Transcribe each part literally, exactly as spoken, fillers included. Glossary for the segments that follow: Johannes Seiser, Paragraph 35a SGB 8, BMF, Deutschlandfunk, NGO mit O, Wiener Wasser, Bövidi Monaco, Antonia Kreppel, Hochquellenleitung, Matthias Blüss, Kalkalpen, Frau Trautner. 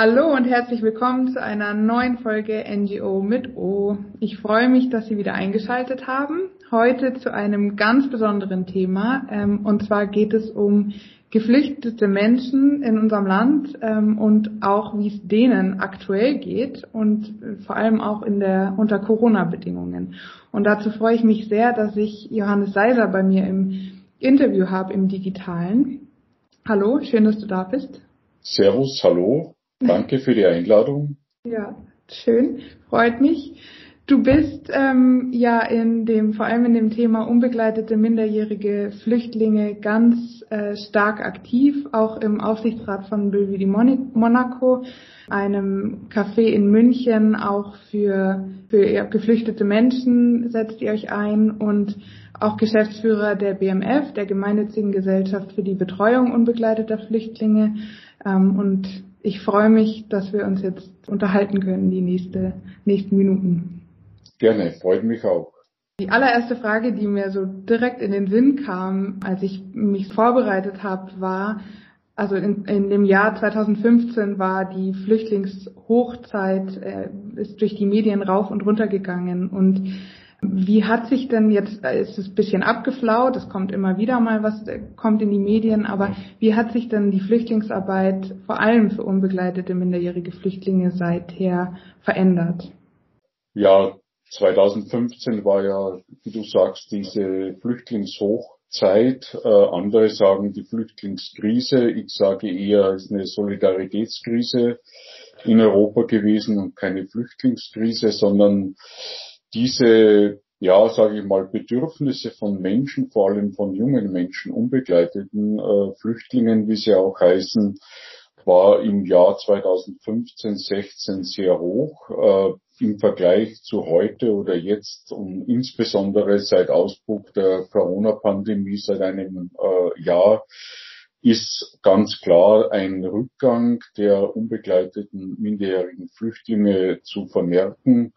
Hallo und herzlich willkommen zu einer neuen Folge N G O mit O. Ich freue mich, dass Sie wieder eingeschaltet haben. Heute zu einem ganz besonderen Thema, ähm, und zwar geht es um geflüchtete Menschen in unserem Land ähm, und auch, wie es denen aktuell geht und vor allem auch in der unter Corona-Bedingungen. Und dazu freue ich mich sehr, dass ich Johannes Seiser bei mir im Interview habe, im Digitalen. Hallo, schön, dass du da bist. Servus, hallo. Danke für die Einladung. Ja, schön, freut mich. Du bist ähm, ja in dem, vor allem in dem Thema unbegleitete minderjährige Flüchtlinge ganz äh, stark aktiv, auch im Aufsichtsrat von Bövidi Monaco, einem Café in München. Auch für, für geflüchtete Menschen setzt ihr euch ein und auch Geschäftsführer der B M F, der gemeinnützigen Gesellschaft für die Betreuung unbegleiteter Flüchtlinge. Ähm, und ich freue mich, dass wir uns jetzt unterhalten können, die nächste, nächsten Minuten. Gerne, freut mich auch. Die allererste Frage, die mir so direkt in den Sinn kam, als ich mich vorbereitet habe, war, also in, in dem Jahr zwanzig fünfzehn war die Flüchtlingshochzeit, äh, ist durch die Medien rauf und runter gegangen. Und wie hat sich denn jetzt, ist es ein bisschen abgeflaut, es kommt immer wieder mal was, kommt in die Medien, aber wie hat sich denn die Flüchtlingsarbeit vor allem für unbegleitete minderjährige Flüchtlinge seither verändert? Ja, zwanzig fünfzehn war ja, wie du sagst, diese Flüchtlingshochzeit. Äh, andere sagen die Flüchtlingskrise. Ich sage eher, es ist eine Solidaritätskrise in Europa gewesen und keine Flüchtlingskrise, sondern diese, ja, sage ich mal, Bedürfnisse von Menschen, vor allem von jungen Menschen, unbegleiteten äh, Flüchtlingen, wie sie auch heißen, war im Jahr zwanzig fünfzehn, sechzehn sehr hoch äh, im Vergleich zu heute oder jetzt und insbesondere seit Ausbruch der Corona-Pandemie seit einem äh, Jahr ist ganz klar ein Rückgang der unbegleiteten minderjährigen Flüchtlinge zu vermerken.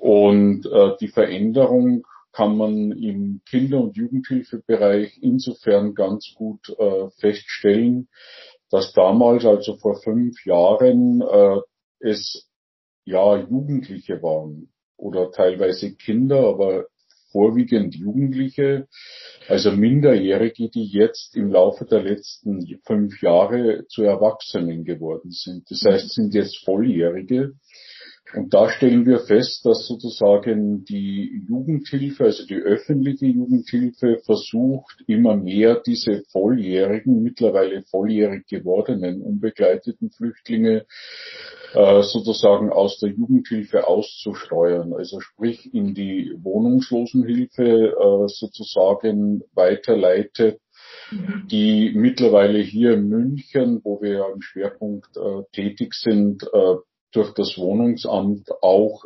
Und äh, die Veränderung kann man im Kinder- und Jugendhilfebereich insofern ganz gut äh, feststellen, dass damals, also vor fünf Jahren, äh, es ja Jugendliche waren oder teilweise Kinder, aber vorwiegend Jugendliche, also Minderjährige, die jetzt im Laufe der letzten fünf Jahre zu Erwachsenen geworden sind. Das heißt, sind jetzt Volljährige. Und da stellen wir fest, dass sozusagen die Jugendhilfe, also die öffentliche Jugendhilfe, versucht, immer mehr diese volljährigen, mittlerweile volljährig gewordenen, unbegleiteten Flüchtlinge äh, sozusagen aus der Jugendhilfe auszusteuern. Also sprich in die Wohnungslosenhilfe äh, sozusagen weiterleitet, die mittlerweile hier in München, wo wir ja im Schwerpunkt äh, tätig sind, äh, durch das Wohnungsamt auch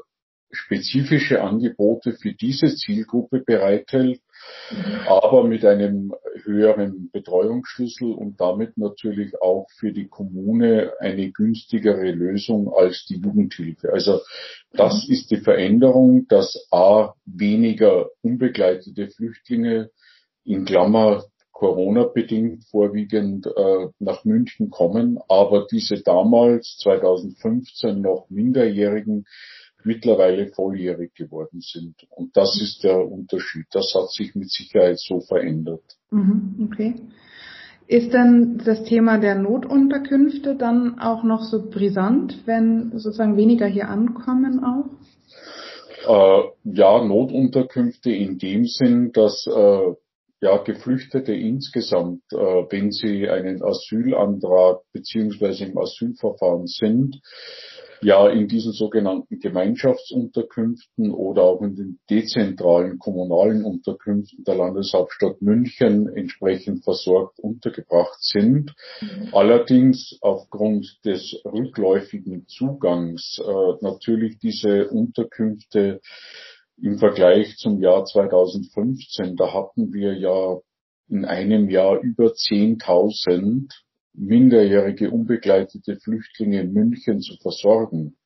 spezifische Angebote für diese Zielgruppe bereithält, aber mit einem höheren Betreuungsschlüssel und damit natürlich auch für die Kommune eine günstigere Lösung als die Jugendhilfe. Also das ist die Veränderung, dass a. weniger unbegleitete Flüchtlinge in Klammer Corona-bedingt vorwiegend äh, nach München kommen, aber diese damals zwanzig fünfzehn noch Minderjährigen mittlerweile volljährig geworden sind. Und das ist der Unterschied. Das hat sich mit Sicherheit so verändert. Okay. Ist denn das Thema der Notunterkünfte dann auch noch so brisant, wenn sozusagen weniger hier ankommen auch? Äh, ja, Notunterkünfte in dem Sinn, dass äh, ja, Geflüchtete insgesamt, äh, wenn sie einen Asylantrag beziehungsweise im Asylverfahren sind, ja in diesen sogenannten Gemeinschaftsunterkünften oder auch in den dezentralen kommunalen Unterkünften der Landeshauptstadt München entsprechend versorgt untergebracht sind. Mhm. Allerdings aufgrund des rückläufigen Zugangs äh, natürlich diese Unterkünfte im Vergleich zum Jahr zwanzig fünfzehn, da hatten wir ja in einem Jahr über zehntausend minderjährige unbegleitete Flüchtlinge in München zu versorgen.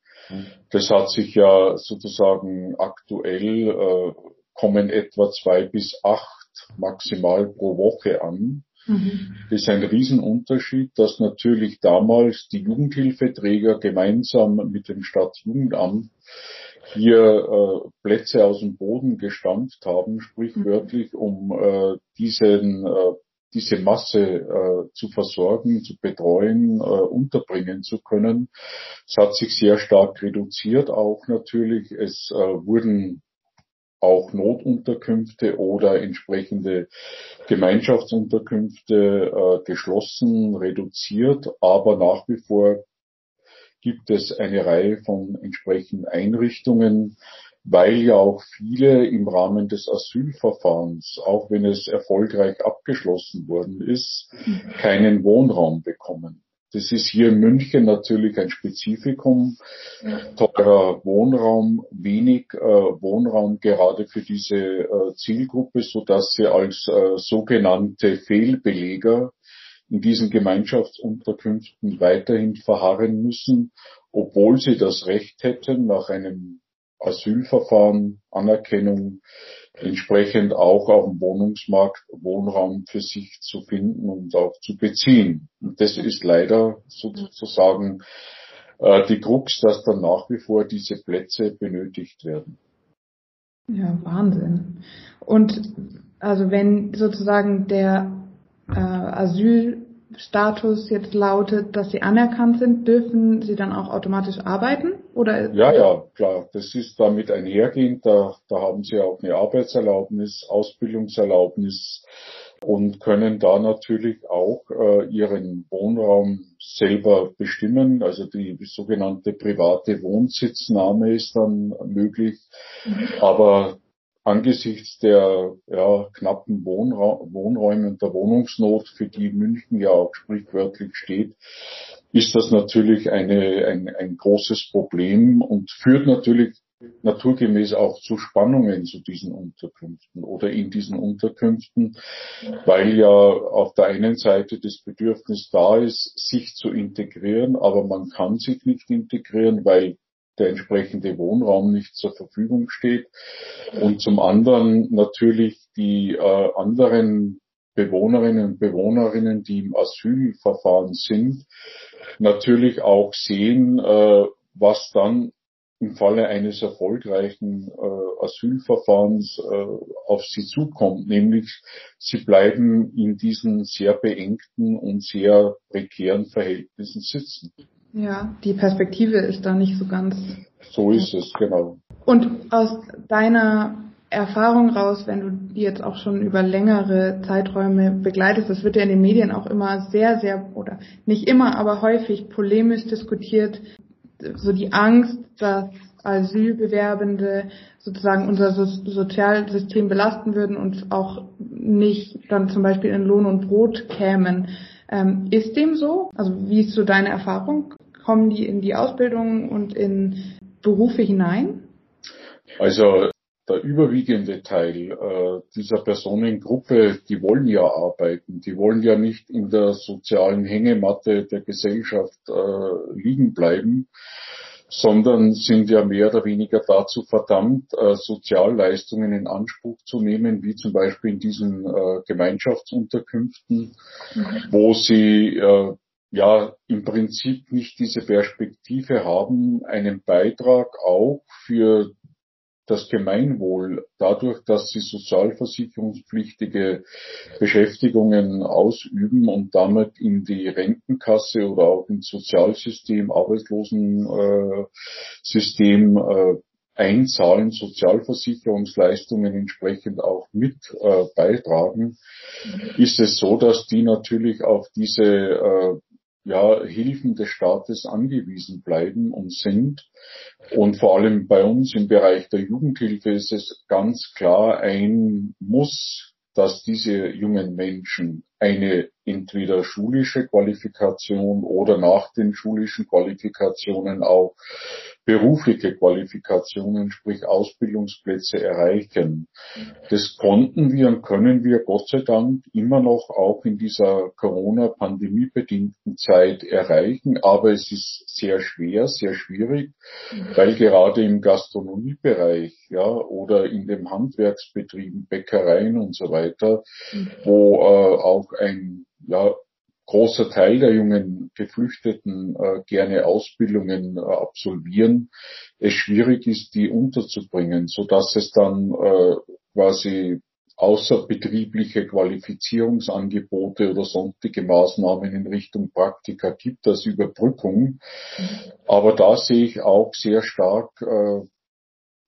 Das hat sich ja sozusagen aktuell, äh, kommen etwa zwei bis acht maximal pro Woche an. Mhm. Das ist ein Riesenunterschied, dass natürlich damals die Jugendhilfeträger gemeinsam mit dem Stadtjugendamt hier äh, Plätze aus dem Boden gestampft haben, sprichwörtlich, um äh, diesen äh, diese Masse äh, zu versorgen, zu betreuen, äh, unterbringen zu können. Es hat sich sehr stark reduziert auch natürlich. Es äh, wurden auch Notunterkünfte oder entsprechende Gemeinschaftsunterkünfte äh, geschlossen, reduziert, aber nach wie vor gibt es eine Reihe von entsprechenden Einrichtungen, weil ja auch viele im Rahmen des Asylverfahrens, auch wenn es erfolgreich abgeschlossen worden ist, keinen Wohnraum bekommen. Das ist hier in München natürlich ein Spezifikum. Teurer Wohnraum, wenig äh, Wohnraum gerade für diese äh, Zielgruppe, so dass sie als äh, sogenannte Fehlbeleger in diesen Gemeinschaftsunterkünften weiterhin verharren müssen, obwohl sie das Recht hätten, nach einem Asylverfahren, Anerkennung, entsprechend auch auf dem Wohnungsmarkt Wohnraum für sich zu finden und auch zu beziehen. Und das ist leider sozusagen äh, die Krux, dass dann nach wie vor diese Plätze benötigt werden. Ja, Wahnsinn. Und also wenn sozusagen der äh, Asylstatus jetzt lautet, dass sie anerkannt sind, dürfen sie dann auch automatisch arbeiten? Oder? Ja, ja, klar. Das ist damit einhergehend. Da, da haben sie auch eine Arbeitserlaubnis, Ausbildungserlaubnis und können da natürlich auch äh, ihren Wohnraum selber bestimmen. Also die sogenannte private Wohnsitznahme ist dann möglich. Aber angesichts der ja, knappen Wohnra- Wohnräume und der Wohnungsnot, für die München ja auch sprichwörtlich steht, ist das natürlich eine, ein, ein großes Problem und führt natürlich naturgemäß auch zu Spannungen zu diesen Unterkünften oder in diesen Unterkünften, weil ja auf der einen Seite das Bedürfnis da ist, sich zu integrieren, aber man kann sich nicht integrieren, weil der entsprechende Wohnraum nicht zur Verfügung steht, und zum anderen natürlich die äh, anderen Bewohnerinnen und Bewohnerinnen, die im Asylverfahren sind, natürlich auch sehen, äh, was dann im Falle eines erfolgreichen äh, Asylverfahrens äh, auf sie zukommt, nämlich sie bleiben in diesen sehr beengten und sehr prekären Verhältnissen sitzen. Ja, die Perspektive ist da nicht so ganz. So ist es, genau. Und aus deiner Erfahrung raus, wenn du die jetzt auch schon über längere Zeiträume begleitest, das wird ja in den Medien auch immer sehr, sehr, oder nicht immer, aber häufig polemisch diskutiert, so die Angst, dass Asylbewerbende sozusagen unser so- Sozialsystem belasten würden und auch nicht dann zum Beispiel in Lohn und Brot kämen. Ähm, ist dem so? Also wie ist so deine Erfahrung? Kommen die in die Ausbildung und in Berufe hinein? Also der überwiegende Teil äh, dieser Personengruppe, die wollen ja arbeiten, die wollen ja nicht in der sozialen Hängematte der Gesellschaft äh, liegen bleiben, sondern sind ja mehr oder weniger dazu verdammt, äh, Sozialleistungen in Anspruch zu nehmen, wie zum Beispiel in diesen äh, Gemeinschaftsunterkünften, okay, wo sie äh, ja im Prinzip nicht diese Perspektive haben, einen Beitrag auch für das Gemeinwohl, dadurch, dass sie sozialversicherungspflichtige Beschäftigungen ausüben und damit in die Rentenkasse oder auch ins Sozialsystem, Arbeitslosensystem äh, einzahlen, Sozialversicherungsleistungen entsprechend auch mit äh, beitragen, ist es so, dass die natürlich auf diese äh, ja, Hilfen des Staates angewiesen bleiben und sind. Und vor allem bei uns im Bereich der Jugendhilfe ist es ganz klar ein Muss, dass diese jungen Menschen eine entweder schulische Qualifikation oder nach den schulischen Qualifikationen auch berufliche Qualifikationen, sprich Ausbildungsplätze erreichen. Das konnten wir und können wir Gott sei Dank immer noch auch in dieser Corona-Pandemie-bedingten Zeit erreichen, aber es ist sehr schwer, sehr schwierig, weil gerade im Gastronomiebereich, ja, oder in den Handwerksbetrieben, Bäckereien und so weiter, wo äh, auch auch ein ja, großer Teil der jungen Geflüchteten äh, gerne Ausbildungen äh, absolvieren, es schwierig ist, die unterzubringen, so dass es dann äh, quasi außerbetriebliche Qualifizierungsangebote oder sonstige Maßnahmen in Richtung Praktika gibt als Überbrückung. Aber da sehe ich auch sehr stark äh,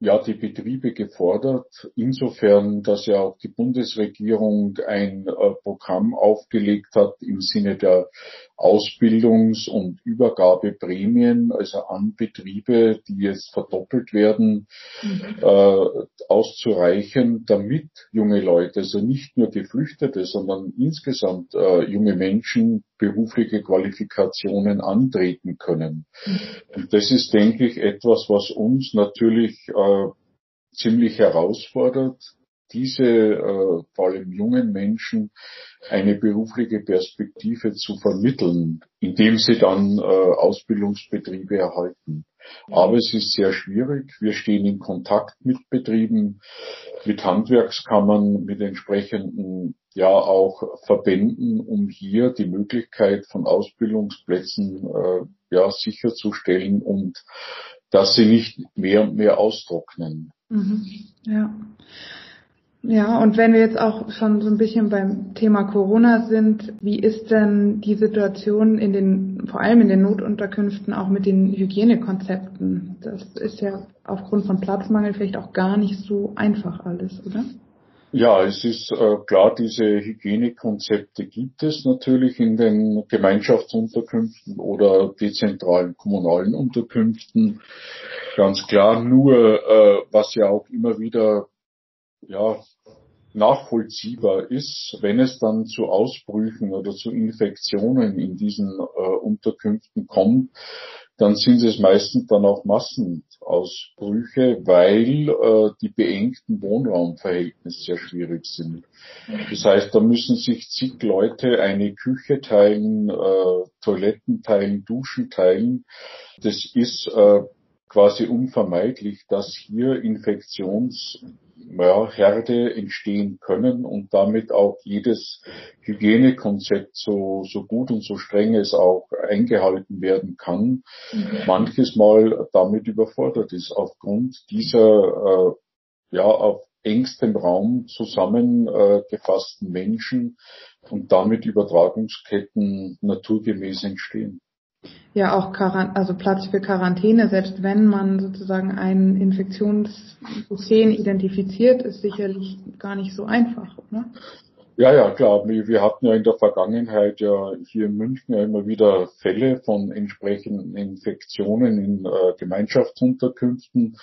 ja die Betriebe gefordert, insofern, dass ja auch die Bundesregierung ein äh, Programm aufgelegt hat im Sinne der Ausbildungs- und Übergabeprämien, also an Betriebe, die jetzt verdoppelt werden, mhm. äh, auszureichen, damit junge Leute, also nicht nur Geflüchtete, sondern insgesamt äh, junge Menschen, berufliche Qualifikationen antreten können. Und das ist, denke ich, etwas, was uns natürlich äh, ziemlich herausfordert, diese äh, vor allem jungen Menschen eine berufliche Perspektive zu vermitteln, indem sie dann äh, Ausbildungsbetriebe erhalten. Aber es ist sehr schwierig. Wir stehen in Kontakt mit Betrieben, mit Handwerkskammern, mit entsprechenden ja auch Verbänden, um hier die Möglichkeit von Ausbildungsplätzen äh, ja sicherzustellen und dass sie nicht mehr und mehr austrocknen. Mhm. Ja. Ja, und wenn wir jetzt auch schon so ein bisschen beim Thema Corona sind, wie ist denn die Situation in den, vor allem in den Notunterkünften auch mit den Hygienekonzepten? Das ist ja aufgrund von Platzmangel vielleicht auch gar nicht so einfach alles, oder? Ja, es ist äh, klar, diese Hygienekonzepte gibt es natürlich in den Gemeinschaftsunterkünften oder dezentralen kommunalen Unterkünften. Ganz klar, nur äh, was ja auch immer wieder ja nachvollziehbar ist, wenn es dann zu Ausbrüchen oder zu Infektionen in diesen äh, Unterkünften kommt, dann sind es meistens dann auch Massenausbrüche, weil äh, die beengten Wohnraumverhältnisse sehr schwierig sind. Das heißt, da müssen sich zig Leute eine Küche teilen, äh, Toiletten teilen, Duschen teilen. Das ist äh, quasi unvermeidlich, dass hier Infektions ja, Herde entstehen können und damit auch jedes Hygienekonzept, so so gut und so streng es auch eingehalten werden kann, mhm. manches Mal damit überfordert ist, aufgrund dieser äh, ja auf engstem Raum zusammengefassten äh, Menschen und damit Übertragungsketten naturgemäß entstehen. Ja, auch Quarant- also Platz für Quarantäne, selbst wenn man sozusagen einen Infektionsgeschehen identifiziert, ist sicherlich gar nicht so einfach, oder? Ja, ja, klar. Wir hatten ja in der Vergangenheit ja hier in München ja immer wieder Fälle von entsprechenden Infektionen in äh, Gemeinschaftsunterkünften,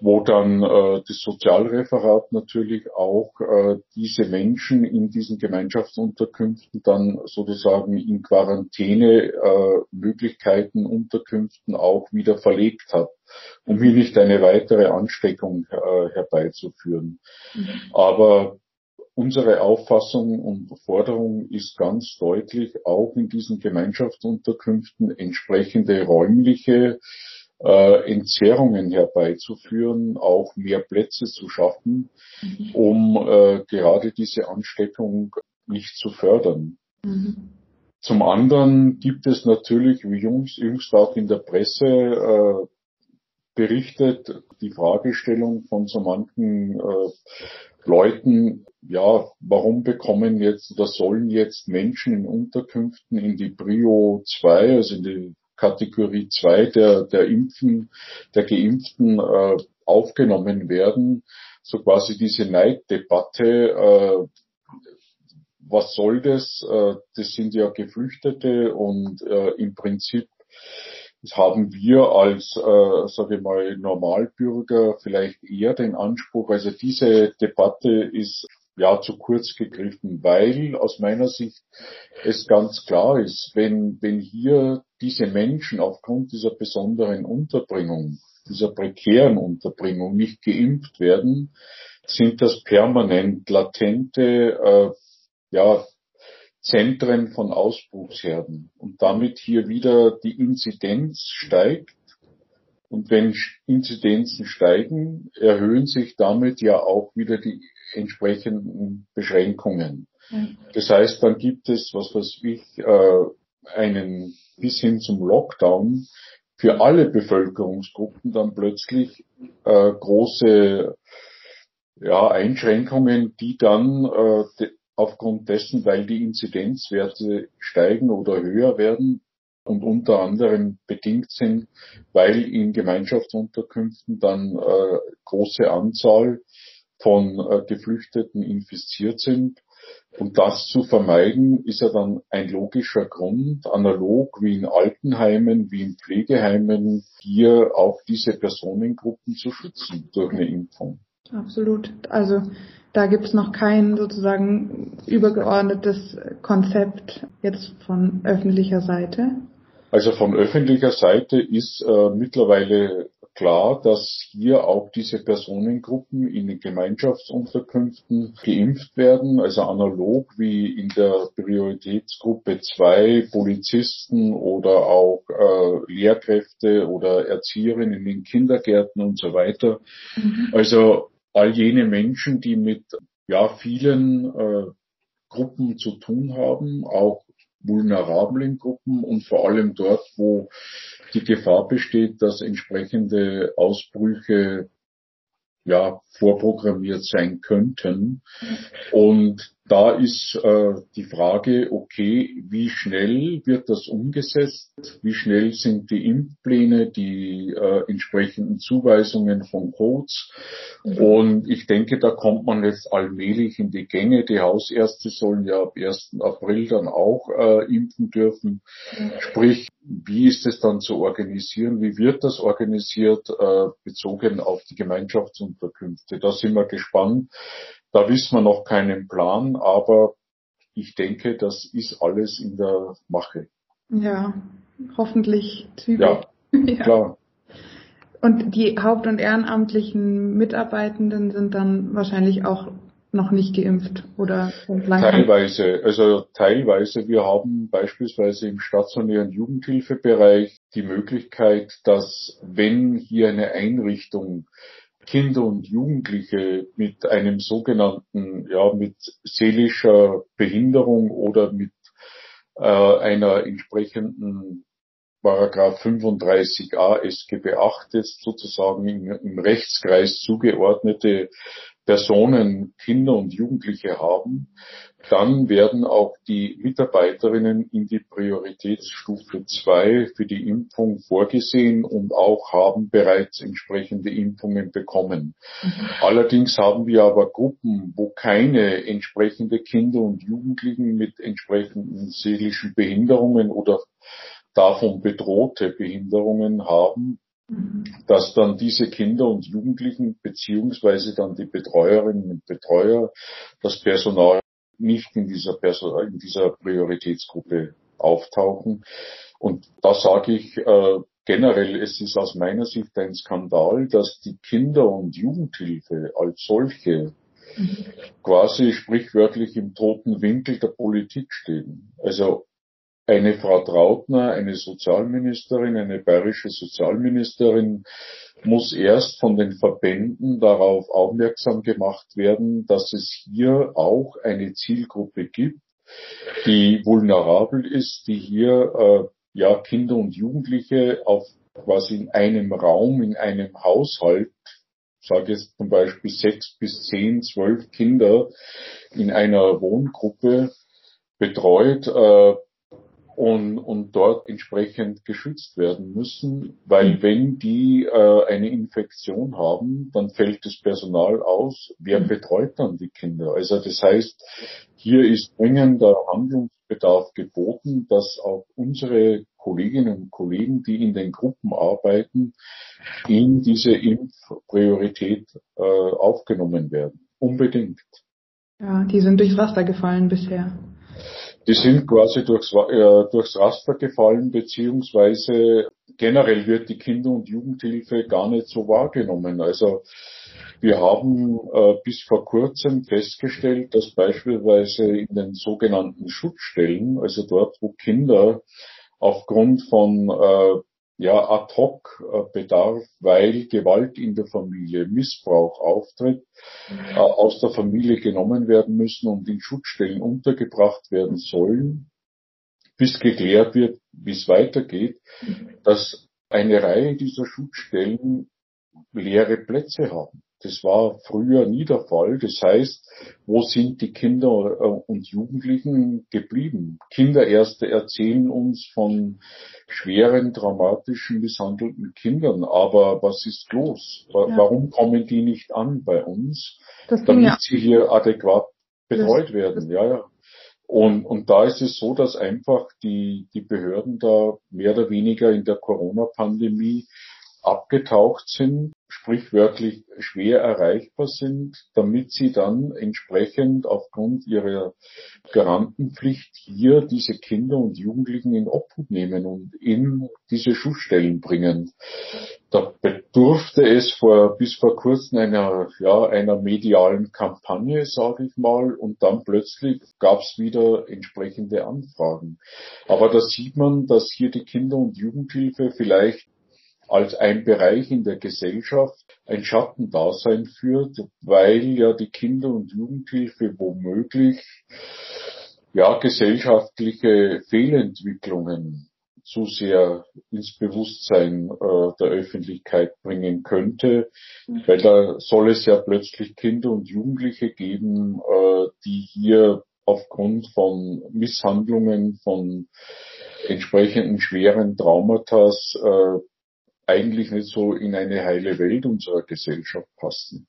wo dann äh, das Sozialreferat natürlich auch äh, diese Menschen in diesen Gemeinschaftsunterkünften dann sozusagen in Quarantäne äh, Möglichkeiten, Unterkünften auch wieder verlegt hat, um hier nicht eine weitere Ansteckung äh, herbeizuführen. Mhm. Aber unsere Auffassung und Forderung ist ganz deutlich, auch in diesen Gemeinschaftsunterkünften entsprechende räumliche Äh, Entzerrungen herbeizuführen, auch mehr Plätze zu schaffen, mhm. um äh, gerade diese Ansteckung nicht zu fördern. Mhm. Zum anderen gibt es natürlich, wie jüngst, jüngst auch in der Presse äh, berichtet, die Fragestellung von so manchen äh, Leuten, ja, warum bekommen jetzt oder sollen jetzt Menschen in Unterkünften in die Prio zwei, also in die Kategorie zwei der, der Impfen, der Geimpften äh, aufgenommen werden, so quasi diese Neiddebatte, äh, was soll das? Äh, das sind ja Geflüchtete und äh, im Prinzip haben wir als, äh, sage ich mal, Normalbürger vielleicht eher den Anspruch, also diese Debatte ist ja zu kurz gegriffen, weil aus meiner Sicht es ganz klar ist, wenn wenn hier diese Menschen aufgrund dieser besonderen Unterbringung, dieser prekären Unterbringung nicht geimpft werden, sind das permanent latente äh, ja Zentren von Ausbruchsherden und damit hier wieder die Inzidenz steigt. Und wenn Inzidenzen steigen, erhöhen sich damit ja auch wieder die entsprechenden Beschränkungen. Das heißt, dann gibt es, was weiß ich, einen bis hin zum Lockdown für alle Bevölkerungsgruppen dann plötzlich große ja, Einschränkungen, die dann aufgrund dessen, weil die Inzidenzwerte steigen oder höher werden und unter anderem bedingt sind, weil in Gemeinschaftsunterkünften dann äh, große Anzahl von äh, Geflüchteten infiziert sind. Und das zu vermeiden, ist ja dann ein logischer Grund, analog wie in Altenheimen, wie in Pflegeheimen, hier auch diese Personengruppen zu schützen durch eine Impfung. Absolut. Also da gibt es noch kein sozusagen übergeordnetes Konzept jetzt von öffentlicher Seite. Also von öffentlicher Seite ist äh, mittlerweile klar, dass hier auch diese Personengruppen in den Gemeinschaftsunterkünften geimpft werden, also analog wie in der Prioritätsgruppe zwei Polizisten oder auch äh, Lehrkräfte oder Erzieherinnen in den Kindergärten und so weiter. Mhm. Also all jene Menschen, die mit ja vielen äh, Gruppen zu tun haben, auch vulnerablen Gruppen und vor allem dort, wo die Gefahr besteht, dass entsprechende Ausbrüche ja vorprogrammiert sein könnten. Und da ist äh, die Frage, okay, wie schnell wird das umgesetzt? Wie schnell sind die Impfpläne, die äh, entsprechenden Zuweisungen von Codes? Und ich denke, da kommt man jetzt allmählich in die Gänge. Die Hausärzte sollen ja ab ersten April dann auch äh, impfen dürfen. Sprich, wie ist es dann zu organisieren? Wie wird das organisiert, äh, bezogen auf die Gemeinschaftsunterkünfte? Da sind wir gespannt. Da wissen wir noch keinen Plan, aber ich denke, das ist alles in der Mache. Ja, hoffentlich zügig. Ja, ja. Klar. Und die Haupt- und ehrenamtlichen Mitarbeitenden sind dann wahrscheinlich auch noch nicht geimpft oder teilweise, also teilweise. Wir haben beispielsweise im stationären Jugendhilfebereich die Möglichkeit, dass wenn hier eine Einrichtung Kinder und Jugendliche mit einem sogenannten, ja, mit seelischer Behinderung oder mit äh, einer entsprechenden Paragraph fünfunddreißig a S G B acht jetzt sozusagen im, im Rechtskreis zugeordnete Personen, Kinder und Jugendliche haben, dann werden auch die Mitarbeiterinnen in die Prioritätsstufe zwei für die Impfung vorgesehen und auch haben bereits entsprechende Impfungen bekommen. Mhm. Allerdings haben wir aber Gruppen, wo keine entsprechende Kinder und Jugendlichen mit entsprechenden seelischen Behinderungen oder davon bedrohte Behinderungen haben, dass dann diese Kinder und Jugendlichen beziehungsweise dann die Betreuerinnen und Betreuer das Personal nicht in dieser, Perso- in dieser Prioritätsgruppe auftauchen. Und da sage ich äh, generell, es ist aus meiner Sicht ein Skandal, dass die Kinder- und Jugendhilfe als solche quasi sprichwörtlich im toten Winkel der Politik stehen. Also eine Frau Trautner, eine Sozialministerin, eine bayerische Sozialministerin muss erst von den Verbänden darauf aufmerksam gemacht werden, dass es hier auch eine Zielgruppe gibt, die vulnerabel ist, die hier äh, ja Kinder und Jugendliche auf quasi in einem Raum, in einem Haushalt, ich sage jetzt zum Beispiel sechs bis zehn, zwölf Kinder in einer Wohngruppe betreut, äh, Und, und dort entsprechend geschützt werden müssen, weil wenn die äh, eine Infektion haben, dann fällt das Personal aus. Wer betreut dann die Kinder? Also das heißt, hier ist dringender Handlungsbedarf geboten, dass auch unsere Kolleginnen und Kollegen, die in den Gruppen arbeiten, in diese Impfpriorität äh, aufgenommen werden. Unbedingt. Ja, die sind durchs Raster gefallen bisher. Die sind quasi durchs, äh, durchs Raster gefallen, beziehungsweise generell wird die Kinder- und Jugendhilfe gar nicht so wahrgenommen. Also wir haben äh, bis vor kurzem festgestellt, dass beispielsweise in den sogenannten Schutzstellen, also dort, wo Kinder aufgrund von äh, ja ad hoc Bedarf, weil Gewalt in der Familie, Missbrauch auftritt, mhm. aus der Familie genommen werden müssen und in Schutzstellen untergebracht werden sollen, bis geklärt wird, wie es weitergeht, mhm. dass eine Reihe dieser Schutzstellen leere Plätze haben. Das war früher nie der Fall. Das heißt, wo sind die Kinder und Jugendlichen geblieben? Kinderärzte erzählen uns von schweren, dramatischen, misshandelten Kindern. Aber was ist los? Ja. Warum kommen die nicht an bei uns, das damit sie hier adäquat betreut das, werden? Das ja, ja. Und, und da ist es so, dass einfach die, die Behörden da mehr oder weniger in der Corona-Pandemie abgetaucht sind, sprichwörtlich schwer erreichbar sind, damit sie dann entsprechend aufgrund ihrer Garantenpflicht hier diese Kinder und Jugendlichen in Obhut nehmen und in diese Schutzstellen bringen. Da bedurfte es vor, bis vor kurzem einer, ja, einer medialen Kampagne, sage ich mal, und dann plötzlich gab es wieder entsprechende Anfragen. Aber da sieht man, dass hier die Kinder- und Jugendhilfe vielleicht als ein Bereich in der Gesellschaft ein Schattendasein führt, weil ja die Kinder- und Jugendhilfe womöglich ja gesellschaftliche Fehlentwicklungen zu sehr ins Bewusstsein äh, der Öffentlichkeit bringen könnte, weil da soll es ja plötzlich Kinder und Jugendliche geben, äh, die hier aufgrund von Misshandlungen, von entsprechenden schweren Traumata äh, eigentlich nicht so in eine heile Welt unserer Gesellschaft passen.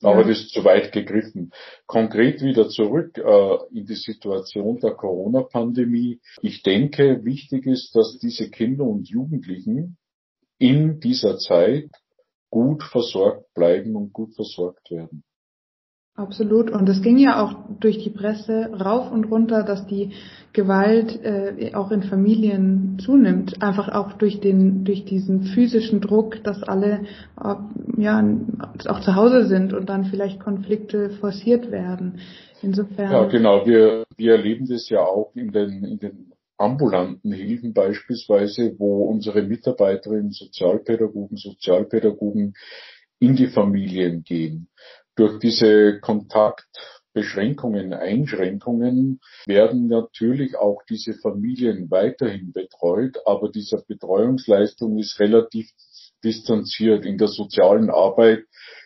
Aber ja. Das ist zu weit gegriffen. Konkret wieder zurück äh, in die Situation der Corona-Pandemie. Ich denke, wichtig ist, dass diese Kinder und Jugendlichen in dieser Zeit gut versorgt bleiben und gut versorgt werden. Absolut. Und es ging ja auch durch die Presse rauf und runter, dass die Gewalt äh, auch in Familien zunimmt. Einfach auch durch den, durch diesen physischen Druck, dass alle äh, ja auch zu Hause sind und dann vielleicht Konflikte forciert werden. Insofern. Ja, genau. Wir, wir erleben das ja auch in den, in den ambulanten Hilfen beispielsweise, wo unsere Mitarbeiterinnen, Sozialpädagogen, Sozialpädagogen in die Familien gehen. Durch diese Kontaktbeschränkungen, Einschränkungen werden natürlich auch diese Familien weiterhin betreut, aber diese Betreuungsleistung ist relativ distanziert. In der sozialen Arbeit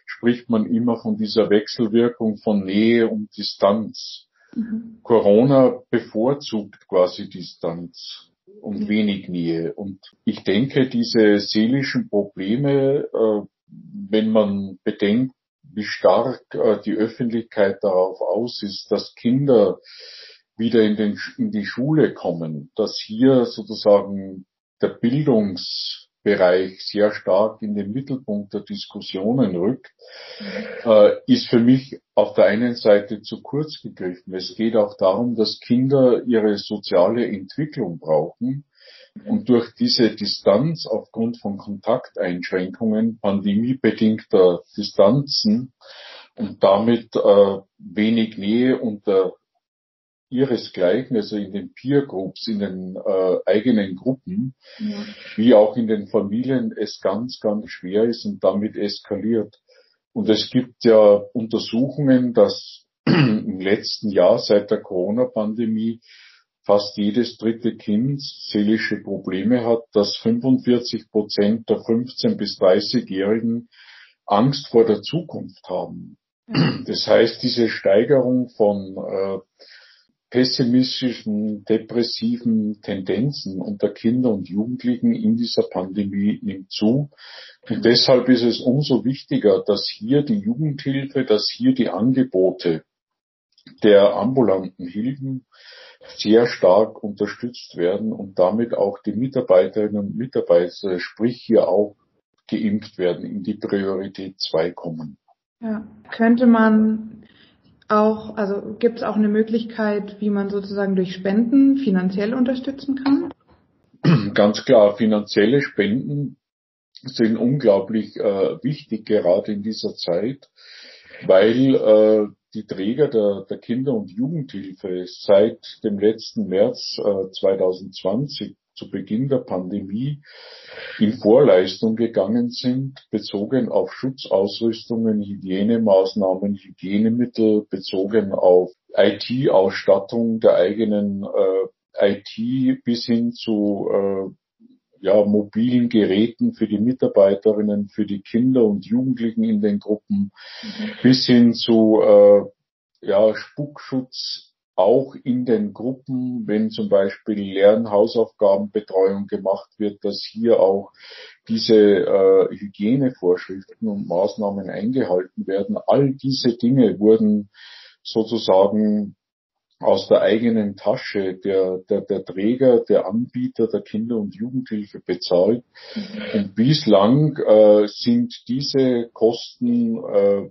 spricht man immer von dieser Wechselwirkung von Nähe und Distanz. Mhm. Corona bevorzugt quasi Distanz und mhm. wenig Nähe. Und ich denke, diese seelischen Probleme, wenn man bedenkt, wie stark äh, die Öffentlichkeit darauf aus ist, dass Kinder wieder in, den, in die Schule kommen, dass hier sozusagen der Bildungsbereich sehr stark in den Mittelpunkt der Diskussionen rückt, äh, ist für mich auf der einen Seite zu kurz gegriffen. Es geht auch darum, dass Kinder ihre soziale Entwicklung brauchen. Und durch diese Distanz aufgrund von Kontakteinschränkungen, pandemiebedingter Distanzen und damit äh, wenig Nähe unter ihresgleichen, also in den Peer Groups, in den äh, eigenen Gruppen, ja. wie auch in den Familien, es ganz, ganz schwer ist und damit eskaliert. Und es gibt ja Untersuchungen, dass im letzten Jahr seit der Corona-Pandemie fast jedes dritte Kind seelische Probleme hat, dass fünfundvierzig Prozent der fünfzehn- bis dreißigjährigen Angst vor der Zukunft haben. Das heißt, diese Steigerung von äh, pessimistischen, depressiven Tendenzen unter Kindern und Jugendlichen in dieser Pandemie nimmt zu. Und deshalb ist es umso wichtiger, dass hier die Jugendhilfe, dass hier die Angebote der ambulanten Hilfen sehr stark unterstützt werden und damit auch die Mitarbeiterinnen und Mitarbeiter, sprich hier auch geimpft werden, in die Priorität zwei kommen. Ja, könnte man auch, also gibt es auch eine Möglichkeit, wie man sozusagen durch Spenden finanziell unterstützen kann? Ganz klar, finanzielle Spenden sind unglaublich äh, wichtig, gerade in dieser Zeit, weil äh, die Träger der, der Kinder- und Jugendhilfe seit dem letzten März äh, zweitausendzwanzig zu Beginn der Pandemie in Vorleistung gegangen sind, bezogen auf Schutzausrüstungen, Hygienemaßnahmen, Hygienemittel, bezogen auf I T-Ausstattung der eigenen äh, I T bis hin zu äh, ja, mobilen Geräten für die Mitarbeiterinnen, für die Kinder und Jugendlichen in den Gruppen, mhm. bis hin zu äh, ja, Spuckschutz, auch in den Gruppen, wenn zum Beispiel Lern-, Hausaufgabenbetreuung gemacht wird, dass hier auch diese äh, Hygienevorschriften und Maßnahmen eingehalten werden. All diese Dinge wurden sozusagen aus der eigenen Tasche der, der, der Träger, der Anbieter der Kinder- und Jugendhilfe bezahlt. Und bislang äh, sind diese Kosten äh,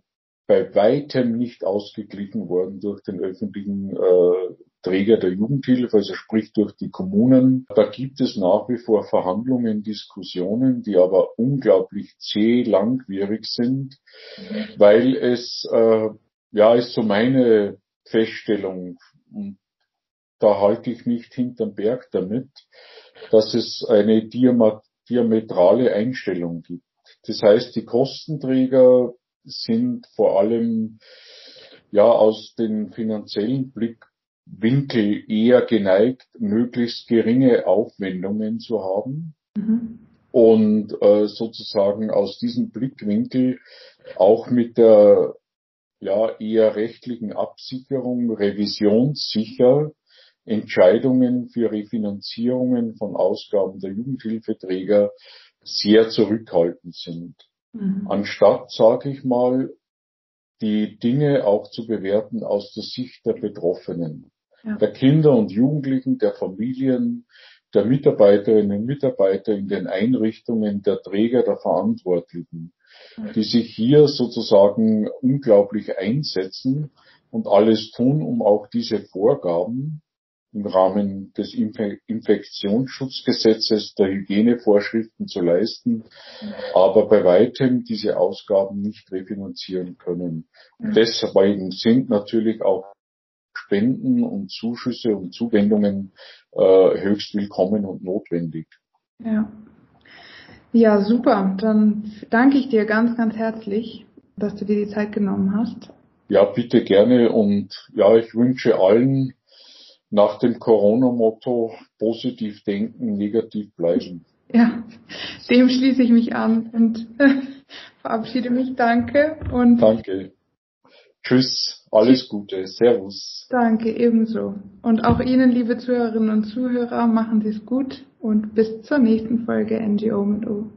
bei weitem nicht ausgeglichen worden durch den öffentlichen äh, Träger der Jugendhilfe, also sprich durch die Kommunen. Da gibt es nach wie vor Verhandlungen, Diskussionen, die aber unglaublich zäh, langwierig sind, mhm. weil es, äh, ja, ist so meine Feststellung, und da halte ich nicht hinterm Berg damit, dass es eine diamat- diametrale Einstellung gibt. Das heißt, die Kostenträger sind vor allem ja aus dem finanziellen Blickwinkel eher geneigt, möglichst geringe Aufwendungen zu haben mhm. und äh, sozusagen aus diesem Blickwinkel auch mit der ja eher rechtlichen Absicherung, revisionssicher Entscheidungen für Refinanzierungen von Ausgaben der Jugendhilfeträger sehr zurückhaltend sind. Anstatt, sage ich mal, die Dinge auch zu bewerten aus der Sicht der Betroffenen, ja. der Kinder und Jugendlichen, der Familien, der Mitarbeiterinnen und Mitarbeiter in den Einrichtungen, der Träger, der Verantwortlichen, ja. die sich hier sozusagen unglaublich einsetzen und alles tun, um auch diese Vorgaben im Rahmen des Infe- Infektionsschutzgesetzes, der Hygienevorschriften zu leisten, aber bei weitem diese Ausgaben nicht refinanzieren können. Und deswegen sind natürlich auch Spenden und Zuschüsse und Zuwendungen äh, höchst willkommen und notwendig. Ja. Ja, super. Dann danke ich dir ganz, ganz herzlich, dass du dir die Zeit genommen hast. Ja, bitte gerne. Und ja, ich wünsche allen nach dem Corona-Motto positiv denken, negativ bleiben. Ja, dem schließe ich mich an und verabschiede mich. Danke. Und danke. Tschüss. Alles Gute. Servus. Danke, ebenso. Und auch Ihnen, liebe Zuhörerinnen und Zuhörer, machen Sie es gut und bis zur nächsten Folge N G O mit O.